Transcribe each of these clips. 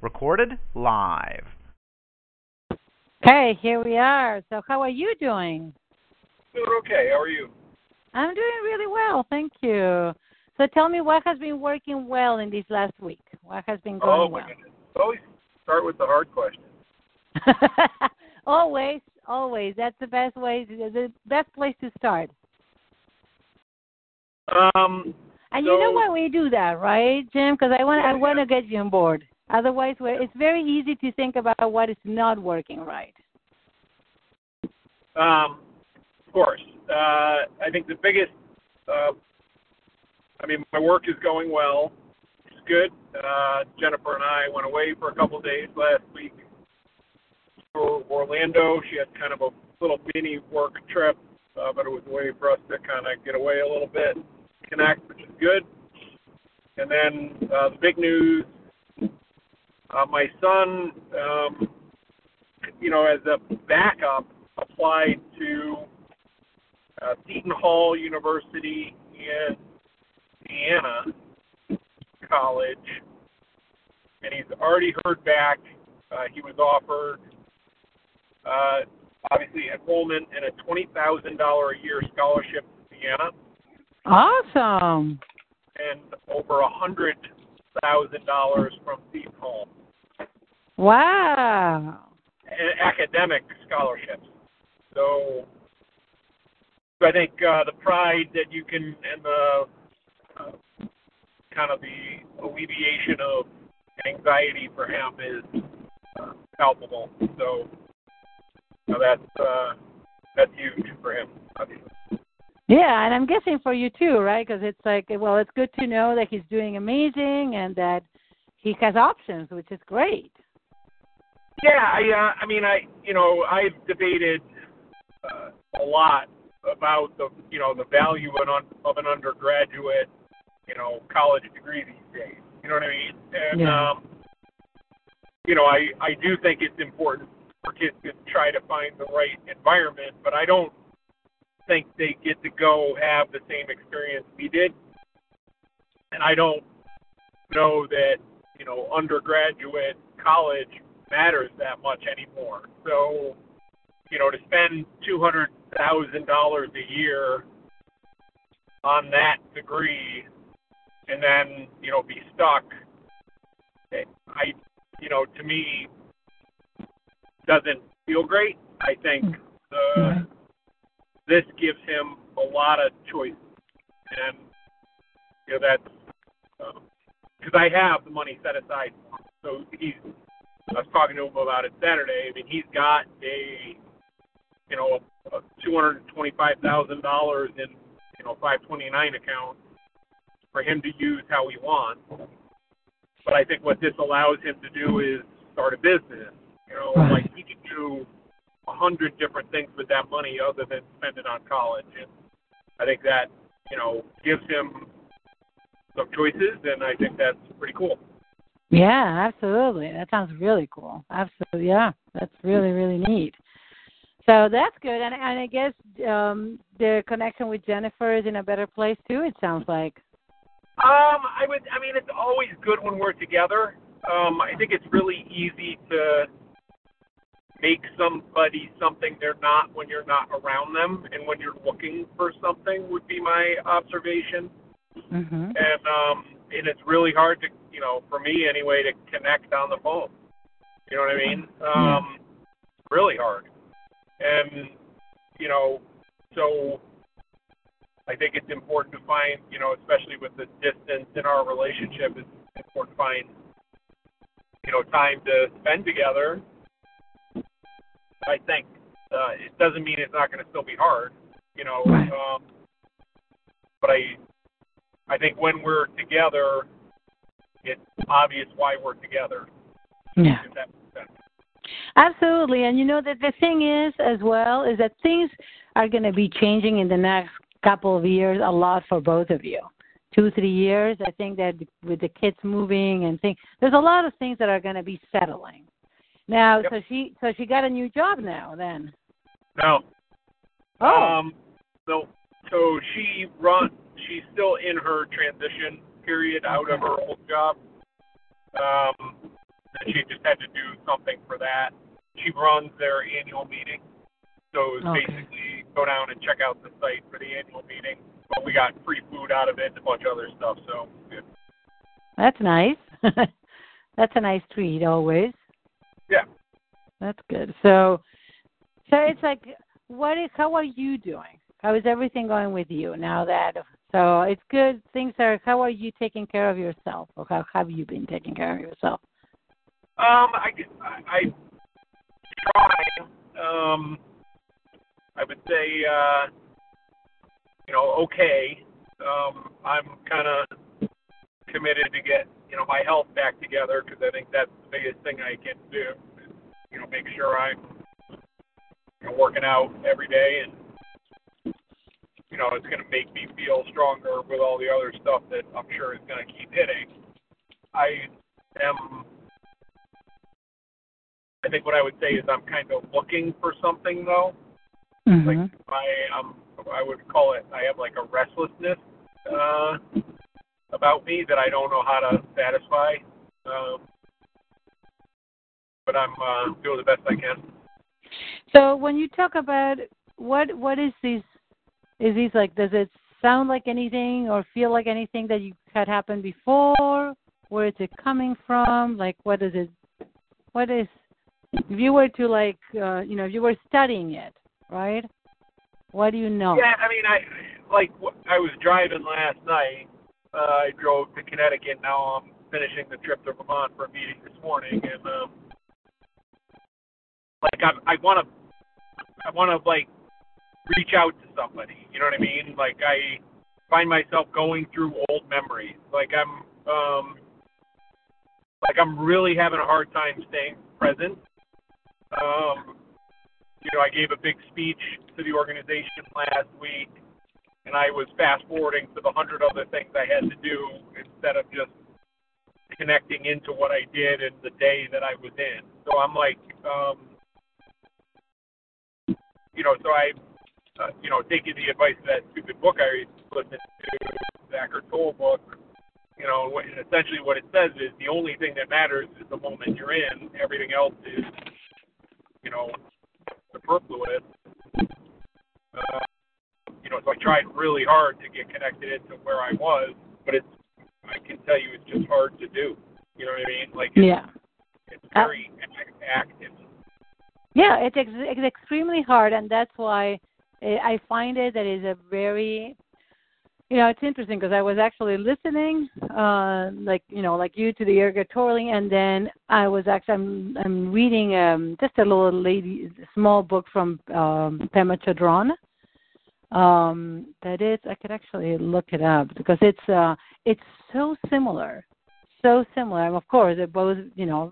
Recorded live. Hey, here we are. So how are you doing? Doing okay. How are you? I'm doing really well. Thank you. So tell me, what has been working well in this last week? What has been going well? Goodness. Always start with the hard questions. Always. That's the best way, the best place to start. And so, you know why we do that, right, Jim? Because I want to get you on board. Otherwise, it's very easy to think about what is not working right. Of course. I think the biggest, my work is going well. It's good. Jennifer and I went away for a couple of days last week to Orlando. She had kind of a little mini work trip, but it was a way for us to kind of get away a little bit, connect, which is good. And then the big news, my son, as a backup, applied to Seton Hall University in Siena College, and he's already heard back. He was offered, obviously, enrollment and a $20,000 a year scholarship to Siena. Awesome. And over $100,000 from Seton Hall. Wow. And academic scholarships. So I think the pride that you can, and the kind of the alleviation of anxiety for him is palpable. So that's huge for him, obviously. Yeah, and I'm guessing for you too, right? Because it's like, well, it's good to know that he's doing amazing and that he has options, which is great. Yeah, I've debated a lot about the value of an undergraduate, college degree these days. You know what I mean? And yeah. I do think it's important for kids to try to find the right environment, but I don't think they get to go have the same experience we did. And I don't know that, undergraduate college matters that much anymore. So, to spend $200,000 a year on that degree and then, be stuck, to me doesn't feel great. I think this gives him a lot of choices, and that's because I have the money set aside. So I was talking to him about it Saturday. I mean, he's got a $225,000 in 529 account for him to use how he wants. But I think what this allows him to do is start a business. He can do 100 different things with that money other than spend it on college. And I think that, gives him some choices, and I think that's pretty cool. Yeah, absolutely. That sounds really cool. Absolutely, yeah. That's really, really neat. So that's good. And I guess the connection with Jennifer is in a better place, too, it sounds like. It's always good when we're together. I think it's really easy to make somebody something they're not when you're not around them, and when you're looking for something would be my observation. Mm-hmm. And it's really hard to, for me anyway, to connect on the phone. You know what I mean? Really hard. And, so I think it's important to find, especially with the distance in our relationship, it's important to find, time to spend together. I think it doesn't mean it's not going to still be hard, but I I think when we're together, it's obvious why we're together. Yeah. If that makes sense. Absolutely. And, you know, the thing is, as well, is that things are going to be changing in the next couple of years a lot for both of you. 2-3 years, I think that with the kids moving and things, there's a lot of things that are going to be settling. Now, yep. So she got a new job now then? No. Oh. So she's still in her transition period out of her old job. And she just had to do something for that. She runs their annual meeting. So it was basically go down and check out the site for the annual meeting. But we got free food out of it and a bunch of other stuff. So good. That's nice. That's a nice treat always. Yeah. That's good. So it's like, how are you doing? How is everything going with you now that, so it's good. How are you taking care of yourself? Or how have you been taking care of yourself? I try. I would say, okay. I'm kind of committed to get, my health back together because I think that's the biggest thing I can do. Make sure I'm working out every day, and it's going to make me feel stronger with all the other stuff that I'm sure is going to keep hitting. I think what I would say is I'm kind of looking for something though. Mm-hmm. Like I would call it, I have like a restlessness about me that I don't know how to satisfy. But I'm doing the best I can. So when you talk about what is these? Is these like? Does it sound like anything or feel like anything that you had happened before? Where is it coming from? Like what is it? What is? If you were to like, if you were studying it, right? What do you know? Yeah, I mean, I was driving last night. I drove to Connecticut. Now I'm finishing the trip to Vermont for a meeting this morning, and I want to like reach out to somebody. You know what I mean? Like I find myself going through old memories. Like I'm really having a hard time staying present. I gave a big speech to the organization last week, and I was fast forwarding to the 100 other things I had to do instead of just connecting into what I did and the day that I was in. So I'm like, so I, taking the advice of that stupid book I listened to, the Eckhart Tolle book, essentially what it says is the only thing that matters is the moment you're in. Everything else is, superfluous. So I tried really hard to get connected into where I was, but it's, I can tell you it's just hard to do. You know what I mean? Like it's, yeah. It's very active. Yeah, it's extremely hard, and that's why I find that is a very, it's interesting because I was actually listening, to the Eckhart Tolle, and then I was actually I'm reading just a little small book from Pema Chodron. That is, I could actually look it up because it's so similar. And of course, they're both,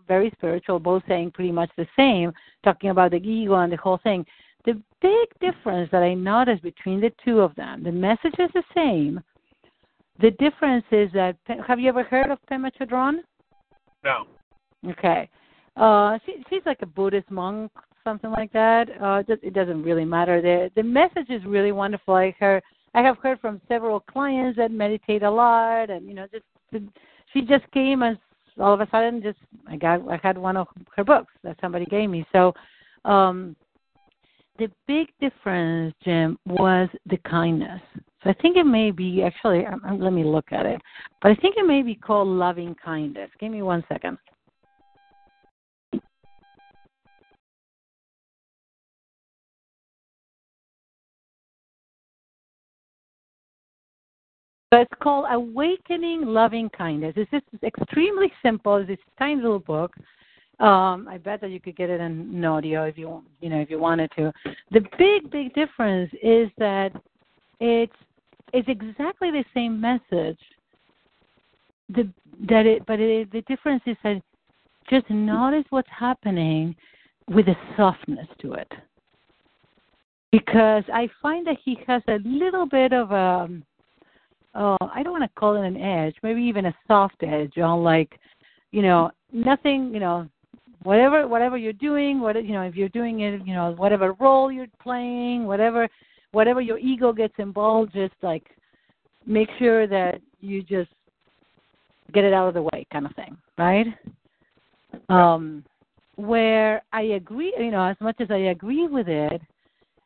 very spiritual, both saying pretty much the same, talking about the ego and the whole thing. The big difference that I noticed between the two of them, the message is the same. The difference is that, have you ever heard of Pema Chodron? No. Okay. She's like a Buddhist monk, something like that. It doesn't really matter. The message is really wonderful. I have heard from several clients that meditate a lot, and she just came and all of a sudden I had one of her books that somebody gave me. So the big difference, Jim, was the kindness. So I think it may be actually. Let me look at it. But I think it may be called loving kindness. Give me 1 second. So it's called Awakening Loving Kindness. It's just extremely simple. It's this tiny little book. I bet that you could get it in audio if you wanted to. The big difference is that it's is exactly the same message. The difference is that just notice what's happening with a softness to it. Because I find that he has a little bit of a, I don't want to call it an edge, maybe even a soft edge on, like, nothing, whatever you're doing, if you're doing it, whatever role you're playing, whatever your ego gets involved, just like make sure that you just get it out of the way, kind of thing, right? Where I agree, as much as I agree with it,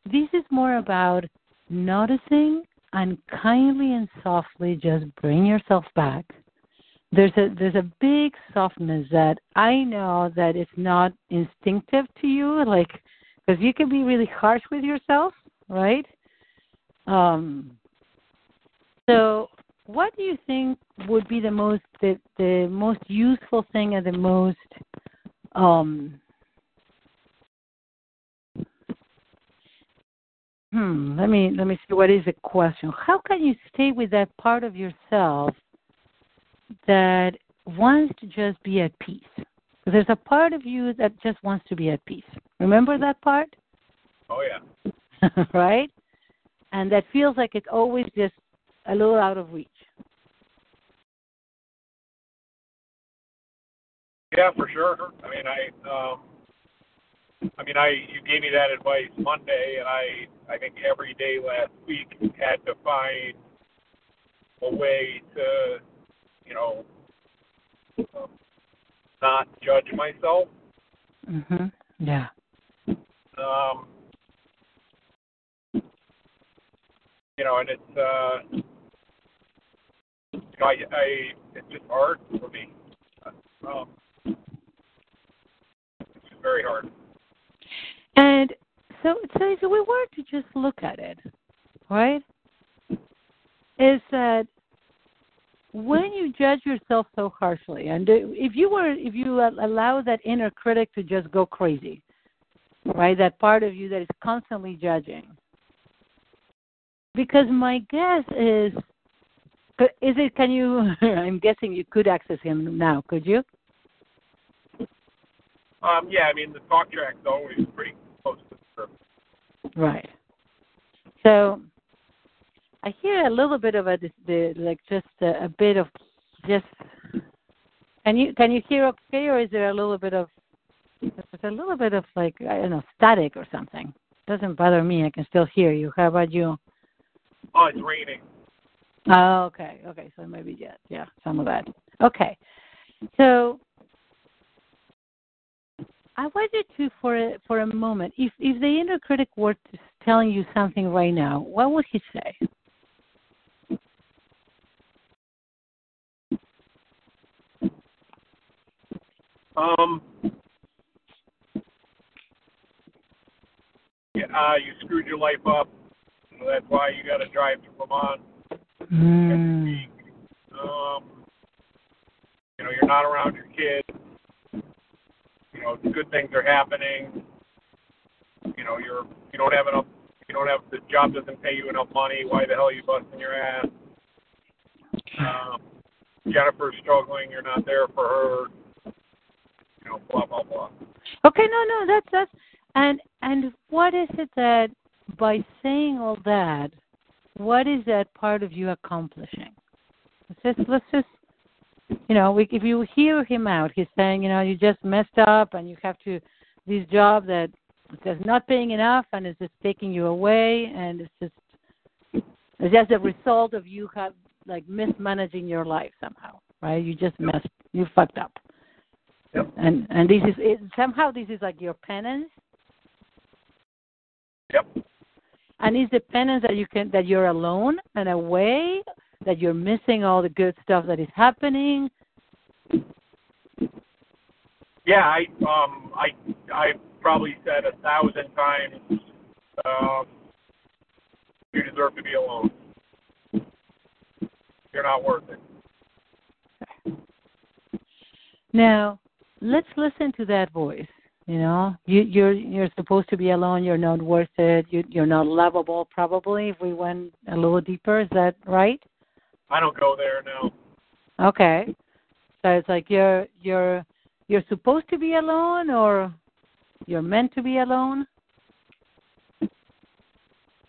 this is more about noticing and kindly and softly just bring yourself back. There's a big softness that I know that it's not instinctive to you, like, because you can be really harsh with yourself, right? So what do you think would be the most useful thing and the most let me see, what is the question? How can you stay with that part of yourself that wants to just be at peace? There's a part of you that just wants to be at peace. Remember that part? Oh, yeah. Right? And that feels like it's always just a little out of reach. Yeah, for sure. You gave me that advice Monday, and I think every day last week had to find a way to, not judge myself. Mhm. Yeah. And it's it's just hard for me. It's just very hard. And so we were to just look at it, right? Is that when you judge yourself so harshly, and if you allow that inner critic to just go crazy, right? That part of you that is constantly judging. Because my guess is can you? I'm guessing you could access him now, could you? The talk track's always pretty close to the surface. Right. So I hear a little bit of can you hear okay, or is there a little bit of static or something? Doesn't bother me. I can still hear you. How about you? Oh, it's raining. Oh, okay. Okay, so maybe yeah, some of that. Okay. So I want you to, for a moment, if the inner critic were telling you something right now, what would he say? You screwed your life up. So that's why you got to drive to Vermont. You're not around your kids. Good things are happening. The job doesn't pay you enough money. Why the hell are you busting your ass? Jennifer's struggling. You're not there for her. Blah blah blah. Okay, no, that's and what is it that by saying all that, what is that part of you accomplishing? Let's just. If you hear him out, he's saying, you just messed up and you have to, this job that is not paying enough and is just taking you away, and it's just a result of you mismanaging your life somehow, right? You just you fucked up. Yep. And this is it, somehow this is like your penance. Yep. And it's the penance that you're alone and away, that you're missing all the good stuff that is happening. Yeah, I probably said 1,000 times, you deserve to be alone. You're not worth it. Now, let's listen to that voice. You know, you're supposed to be alone. You're not worth it. You're not lovable. Probably, if we went a little deeper, is that right? I don't go there, no. Okay, so it's like you're supposed to be alone, or you're meant to be alone.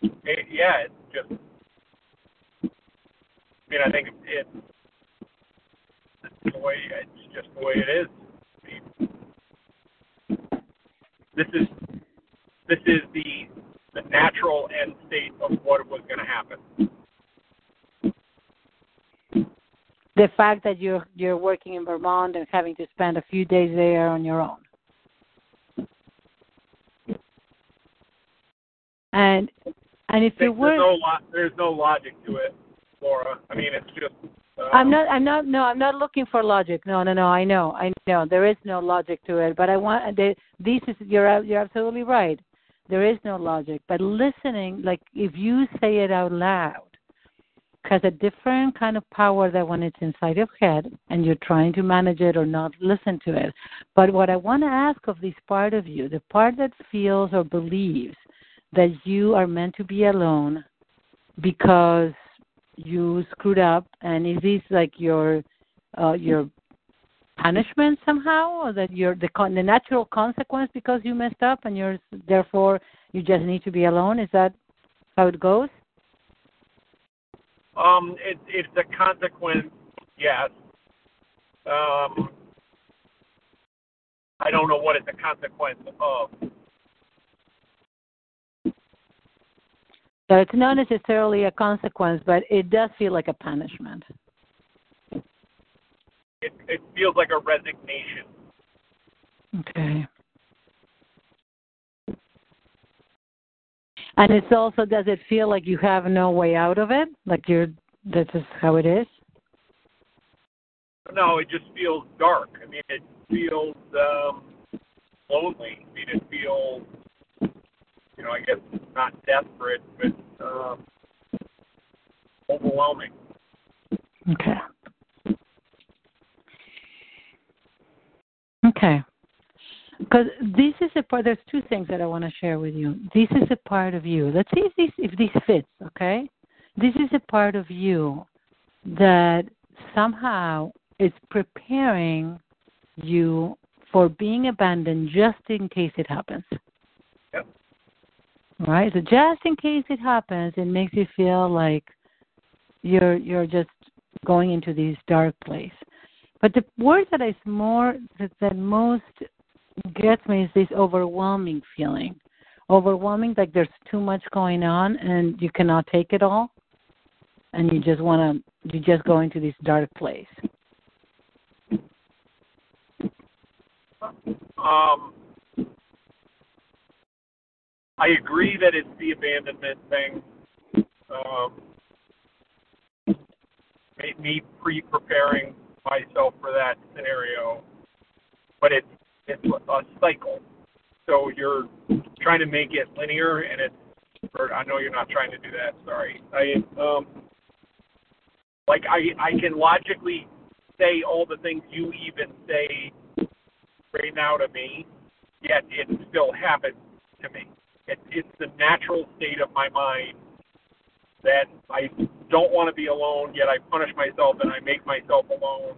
It's just. I mean, I think it's just the way it is. I mean, This is the natural end state of what was going to happen. The fact that you're working in Vermont and having to spend a few days there on your own. And if you were there's no logic to it, Laura. I mean, it's just. I'm not looking for logic. No. I know. There is no logic to it. But I want. You're absolutely right. There is no logic. But listening, like if you say it out loud, has a different kind of power than when it's inside your head and you're trying to manage it or not listen to it. But what I want to ask of this part of you, the part that feels or believes that you are meant to be alone because you screwed up, and is this like your punishment somehow, or that you're the natural consequence because you messed up, and you're therefore you just need to be alone? Is that how it goes? It's a consequence, yes. I don't know what it's a consequence of. So it's not necessarily a consequence, but it does feel like a punishment. It feels like a resignation. Okay. And it's also, does it feel like you have no way out of it? Like this is how it is? No, it just feels dark. I mean, it feels lonely. I mean, it feels... You know, I guess not desperate, but overwhelming. Okay. Because this is a part. There's two things that I want to share with you. This is a part of you. Let's see if this fits. Okay. This is a part of you that somehow is preparing you for being abandoned, just in case it happens. Yep. Right, so just in case it happens, it makes you feel like you're just going into this dark place. But the word that is more that most gets me is this overwhelming feeling, like there's too much going on and you cannot take it all, and you just go into this dark place. I agree that it's the abandonment thing. Made me preparing myself for that scenario, but it's a cycle. So you're trying to make it linear, and I know you're not trying to do that. Sorry. I can logically say all the things you even say right now to me, yet it still happens to me. It's the natural state of my mind that I don't want to be alone, yet I punish myself and I make myself alone.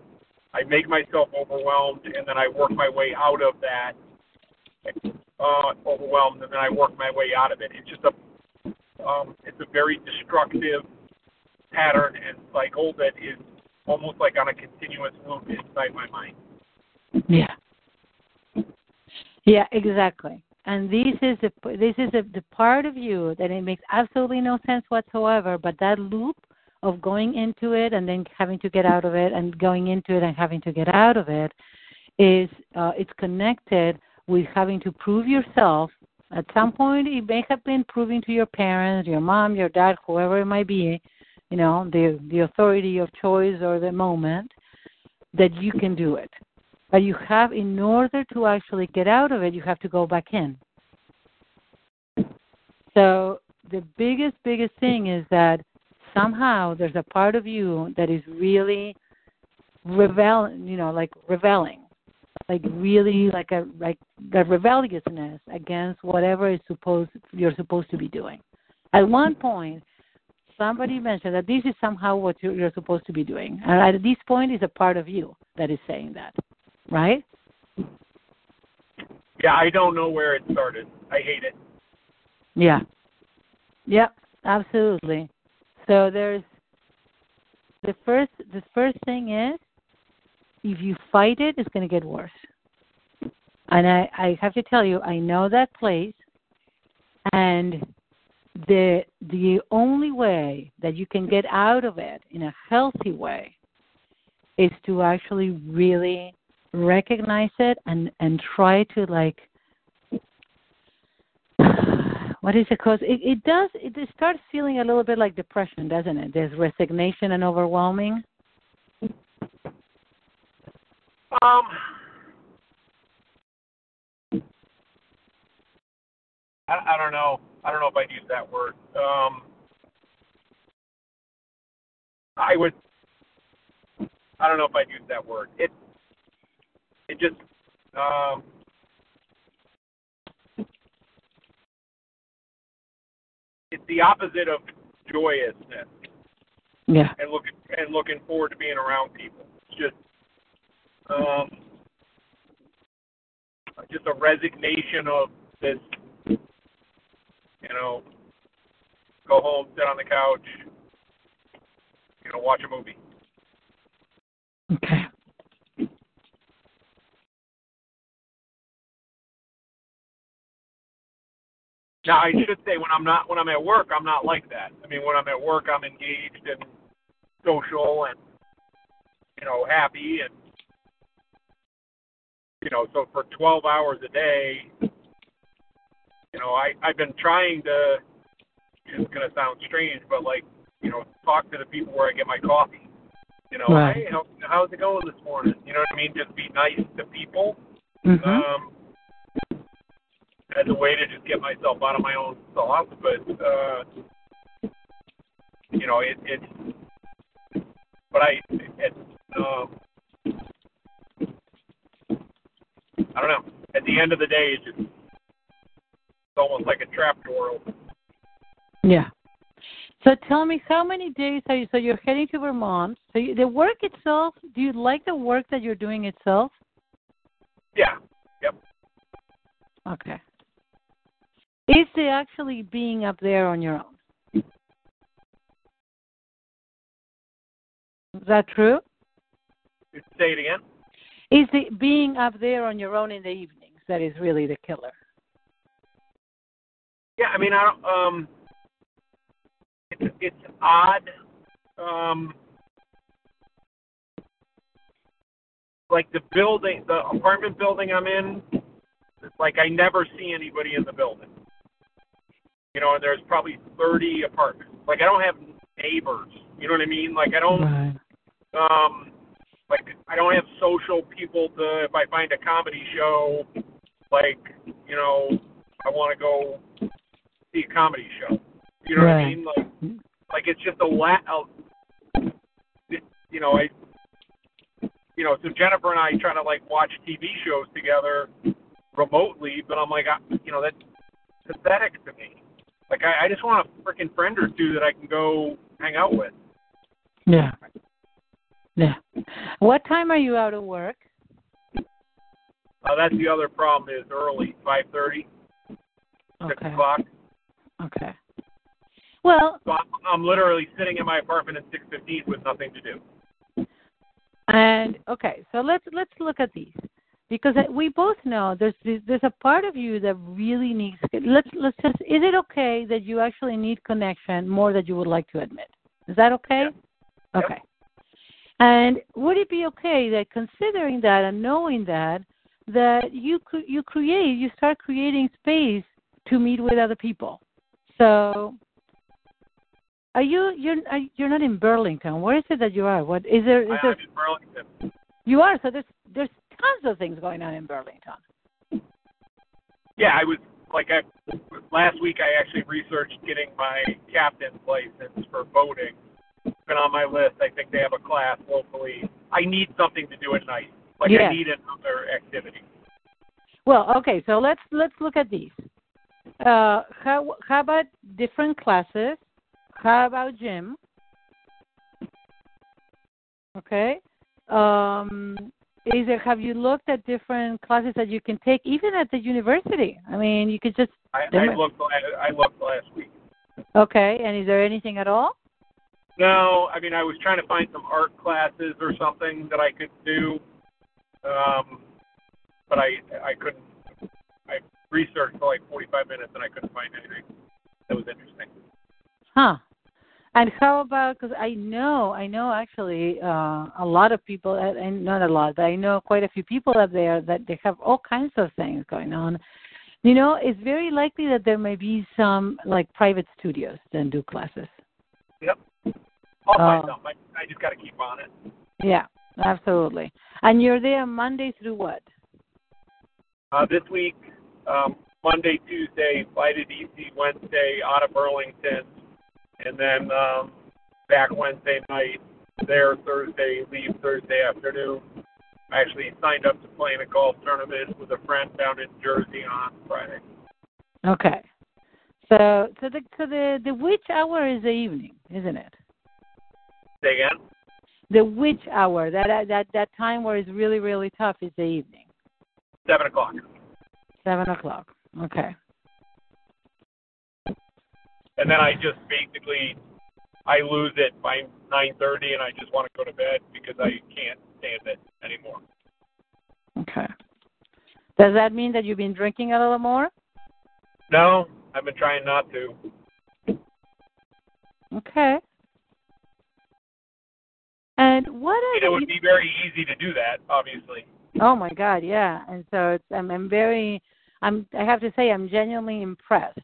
I make myself overwhelmed, and then I work my way out of that overwhelmed, and then I work my way out of it. It's just a very destructive pattern and cycle that is almost like on a continuous loop inside my mind. Yeah, exactly. And this is the part of you that it makes absolutely no sense whatsoever, but that loop of going into it and then having to get out of it and going into it and having to get out of it it's connected with having to prove yourself. At some point, it may have been proving to your parents, your mom, your dad, whoever it might be, you know, the authority of choice or the moment, that you can do it. But you have, in order to actually get out of it, you have to go back in. So the biggest thing is that somehow there's a part of you that is really reveling, like really like a rebelliousness against whatever is you're supposed to be doing. At one point, somebody mentioned that this is somehow what you're supposed to be doing. And at this point, it's a part of you that is saying that, right? Yeah, I don't know where it started. I hate it. Yeah. Yeah, absolutely. So there's the first thing is, if you fight it, it's going to get worse. And I have to tell you, I know that place, and the only way that you can get out of it in a healthy way is to actually really recognize it and try to, like, what is it called? It starts feeling a little bit like depression, doesn't it? There's resignation and overwhelming. I don't know. I don't know if I'd use that word. I don't know if I'd use that word. It just, it's the opposite of joyousness. Yeah. And looking forward to being around people. It's just a resignation of this. You know, go home, sit on the couch, you know, watch a movie. Okay. Now, I should say when I'm at work, I'm not like that. I mean, when I'm at work, I'm engaged and social and, you know, happy and, you know, so for 12 hours a day, you know, I've been trying to, it's going to sound strange, but, like, you know, talk to the people where I get my coffee. You know, right. Hey, how's it going this morning? You know what I mean? Just be nice to people, mm-hmm. As a way to just get myself out of my own thoughts. But, you know, I don't know. At the end of the day, it's just, almost like a trapdoor open. Yeah. So tell me, how many days are you? So you're heading to Vermont. So the work itself, do you like the work that you're doing itself? Yeah. Yep. Okay. Is it actually being up there on your own? Is that true? Say it again. Is it being up there on your own in the evenings that is really the killer? Yeah, I mean, I don't. It's odd. Like the building, the apartment building I'm in, it's like I never see anybody in the building. You know, and there's probably 30 apartments. Like I don't have neighbors. You know what I mean? Like I don't. Right. Like I don't have social people to. If I find a comedy show, like, you know, I want to go see a comedy show. You know right. what I mean? Like it's just you know, you know, so Jennifer and I try to, like, watch TV shows together remotely, but I'm like, you know, that's pathetic to me. Like I just want a freaking friend or two that I can go hang out with. Yeah. Yeah. What time are you out of work? That's the other problem is early, 5:30. Okay. 6 o'clock. Okay. Well, so I'm literally sitting in my apartment at 6:15 with nothing to do. And okay, so let's look at these, because we both know there's a part of you that really needs. Let's just. Is it okay that you actually need connection more than you would like to admit? Is that okay? Yeah. Okay. Yeah. And would it be okay that, considering that and knowing that you start creating space to meet with other people? So, you're not in Burlington? Where is it that you are? What is there? I am in Burlington. You are. So there's tons of things going on in Burlington. Yeah, last week I actually researched getting my captain's license for boating. It's been on my list. I think they have a class locally. I need something to do at night. like I need another activity. Well, okay, so let's look at these. How about different classes? How about gym? Okay. Have you looked at different classes that you can take, even at the university? I mean, you could just... I looked last week. Okay, and is there anything at all? No, I mean, I was trying to find some art classes or something that I could do, but I couldn't. I researched for like 45 minutes, and I couldn't find anything that was interesting. Huh. And how about, because I know actually a lot of people, and not a lot, but I know quite a few people out there that they have all kinds of things going on. You know, it's very likely that there may be some, like, private studios that do classes. Yep. I'll find some. I just got to keep on it. Yeah, absolutely. And you're there Monday through what? This week, Monday, Tuesday, fly to D.C., Wednesday, out of Burlington, and then back Wednesday night, there Thursday, leave Thursday afternoon. I actually signed up to play in a golf tournament with a friend down in Jersey on Friday. Okay. So the witch hour is the evening, isn't it? Say again? The witch hour, that time where it's really, really tough is the evening. 7 o'clock. 7 o'clock. Okay. And then I just basically, I lose it by 9:30 and I just want to go to bed because I can't stand it anymore. Okay. Does that mean that you've been drinking a little more? No, I've been trying not to. Okay. And what are it would be very easy to do that, obviously. Oh my God, yeah. And so it's, I have to say I'm genuinely impressed.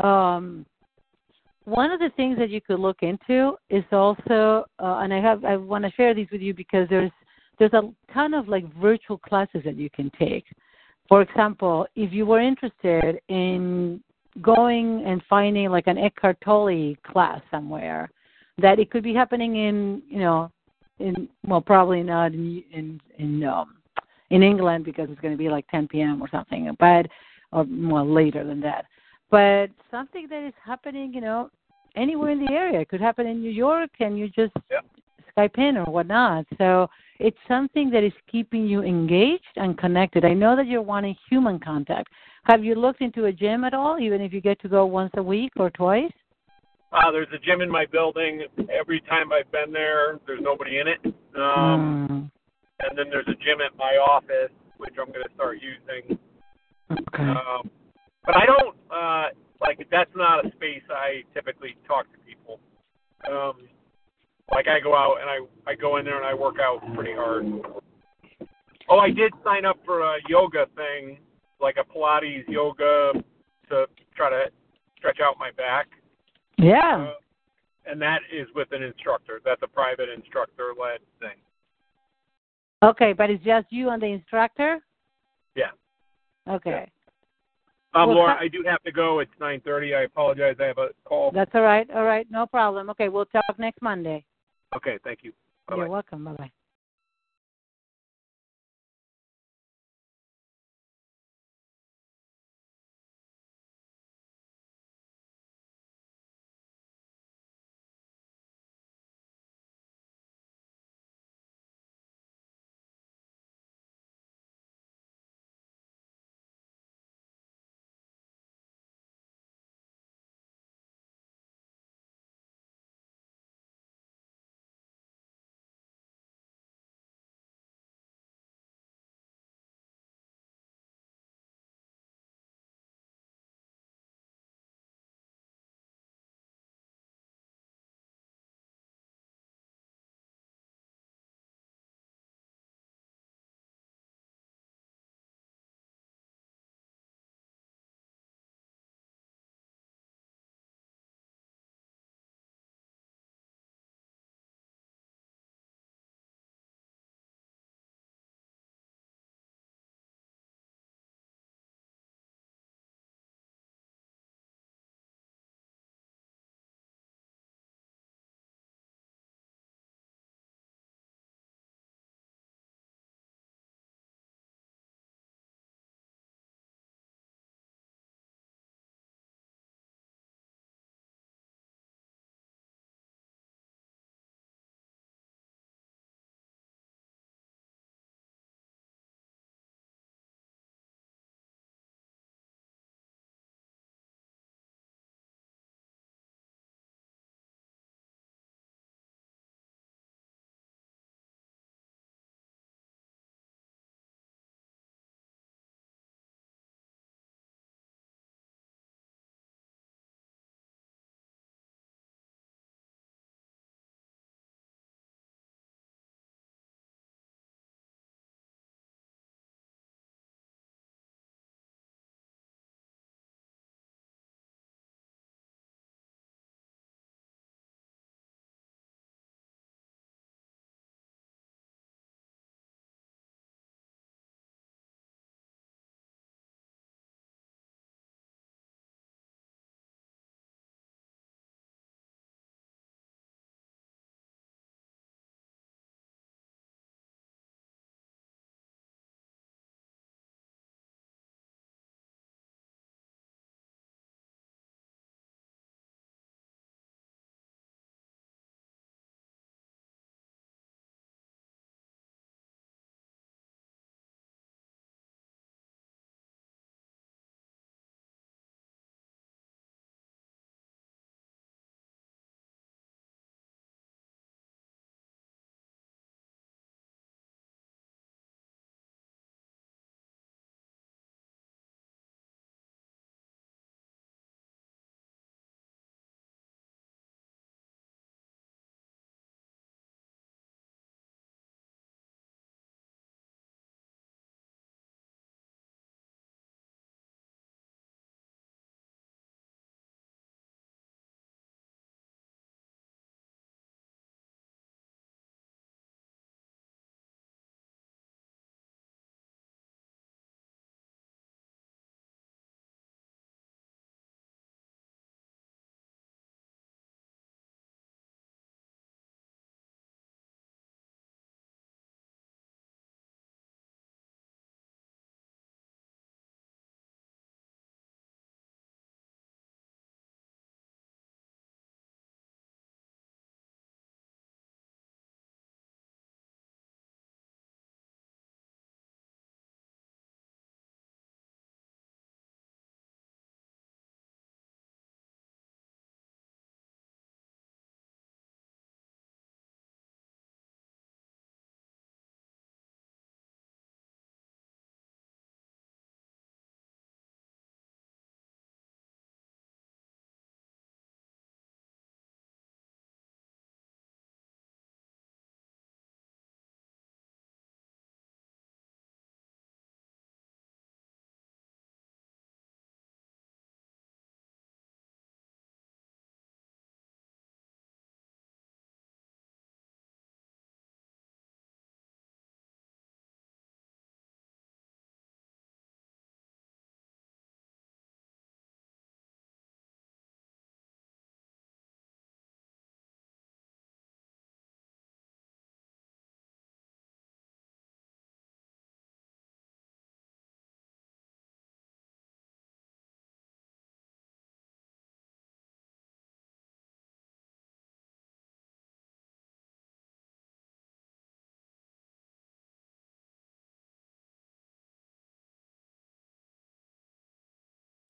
One of the things that you could look into is also, and I want to share these with you because there's a ton of like virtual classes that you can take. For example, if you were interested in going and finding like an Eckhart Tolle class somewhere, that it could be happening probably not in England because it's going to be like 10 p.m. or something, or more later than that. But something that is happening, anywhere in the area. It could happen in New York, and you just Skype in or whatnot. So it's something that is keeping you engaged and connected. I know that you're wanting human contact. Have you looked into a gym at all, even if you get to go once a week or twice? There's a gym in my building. Every time I've been there, there's nobody in it. And then there's a gym at my office, which I'm going to start using. Okay. But I don't, that's not a space I typically talk to people. I go out and I go in there and I work out pretty hard. Oh, I did sign up for a yoga thing, like a Pilates yoga to try to stretch out my back. Yeah. And that is with an instructor. That's a private instructor-led thing. Okay, but it's just you and the instructor? Yeah. Okay. Yeah. Laura, I do have to go. It's 9:30. I apologize. I have a call. That's all right. All right. No problem. Okay. We'll talk next Monday. Okay. Thank you. Bye-bye. You're welcome. Bye-bye.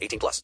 18+.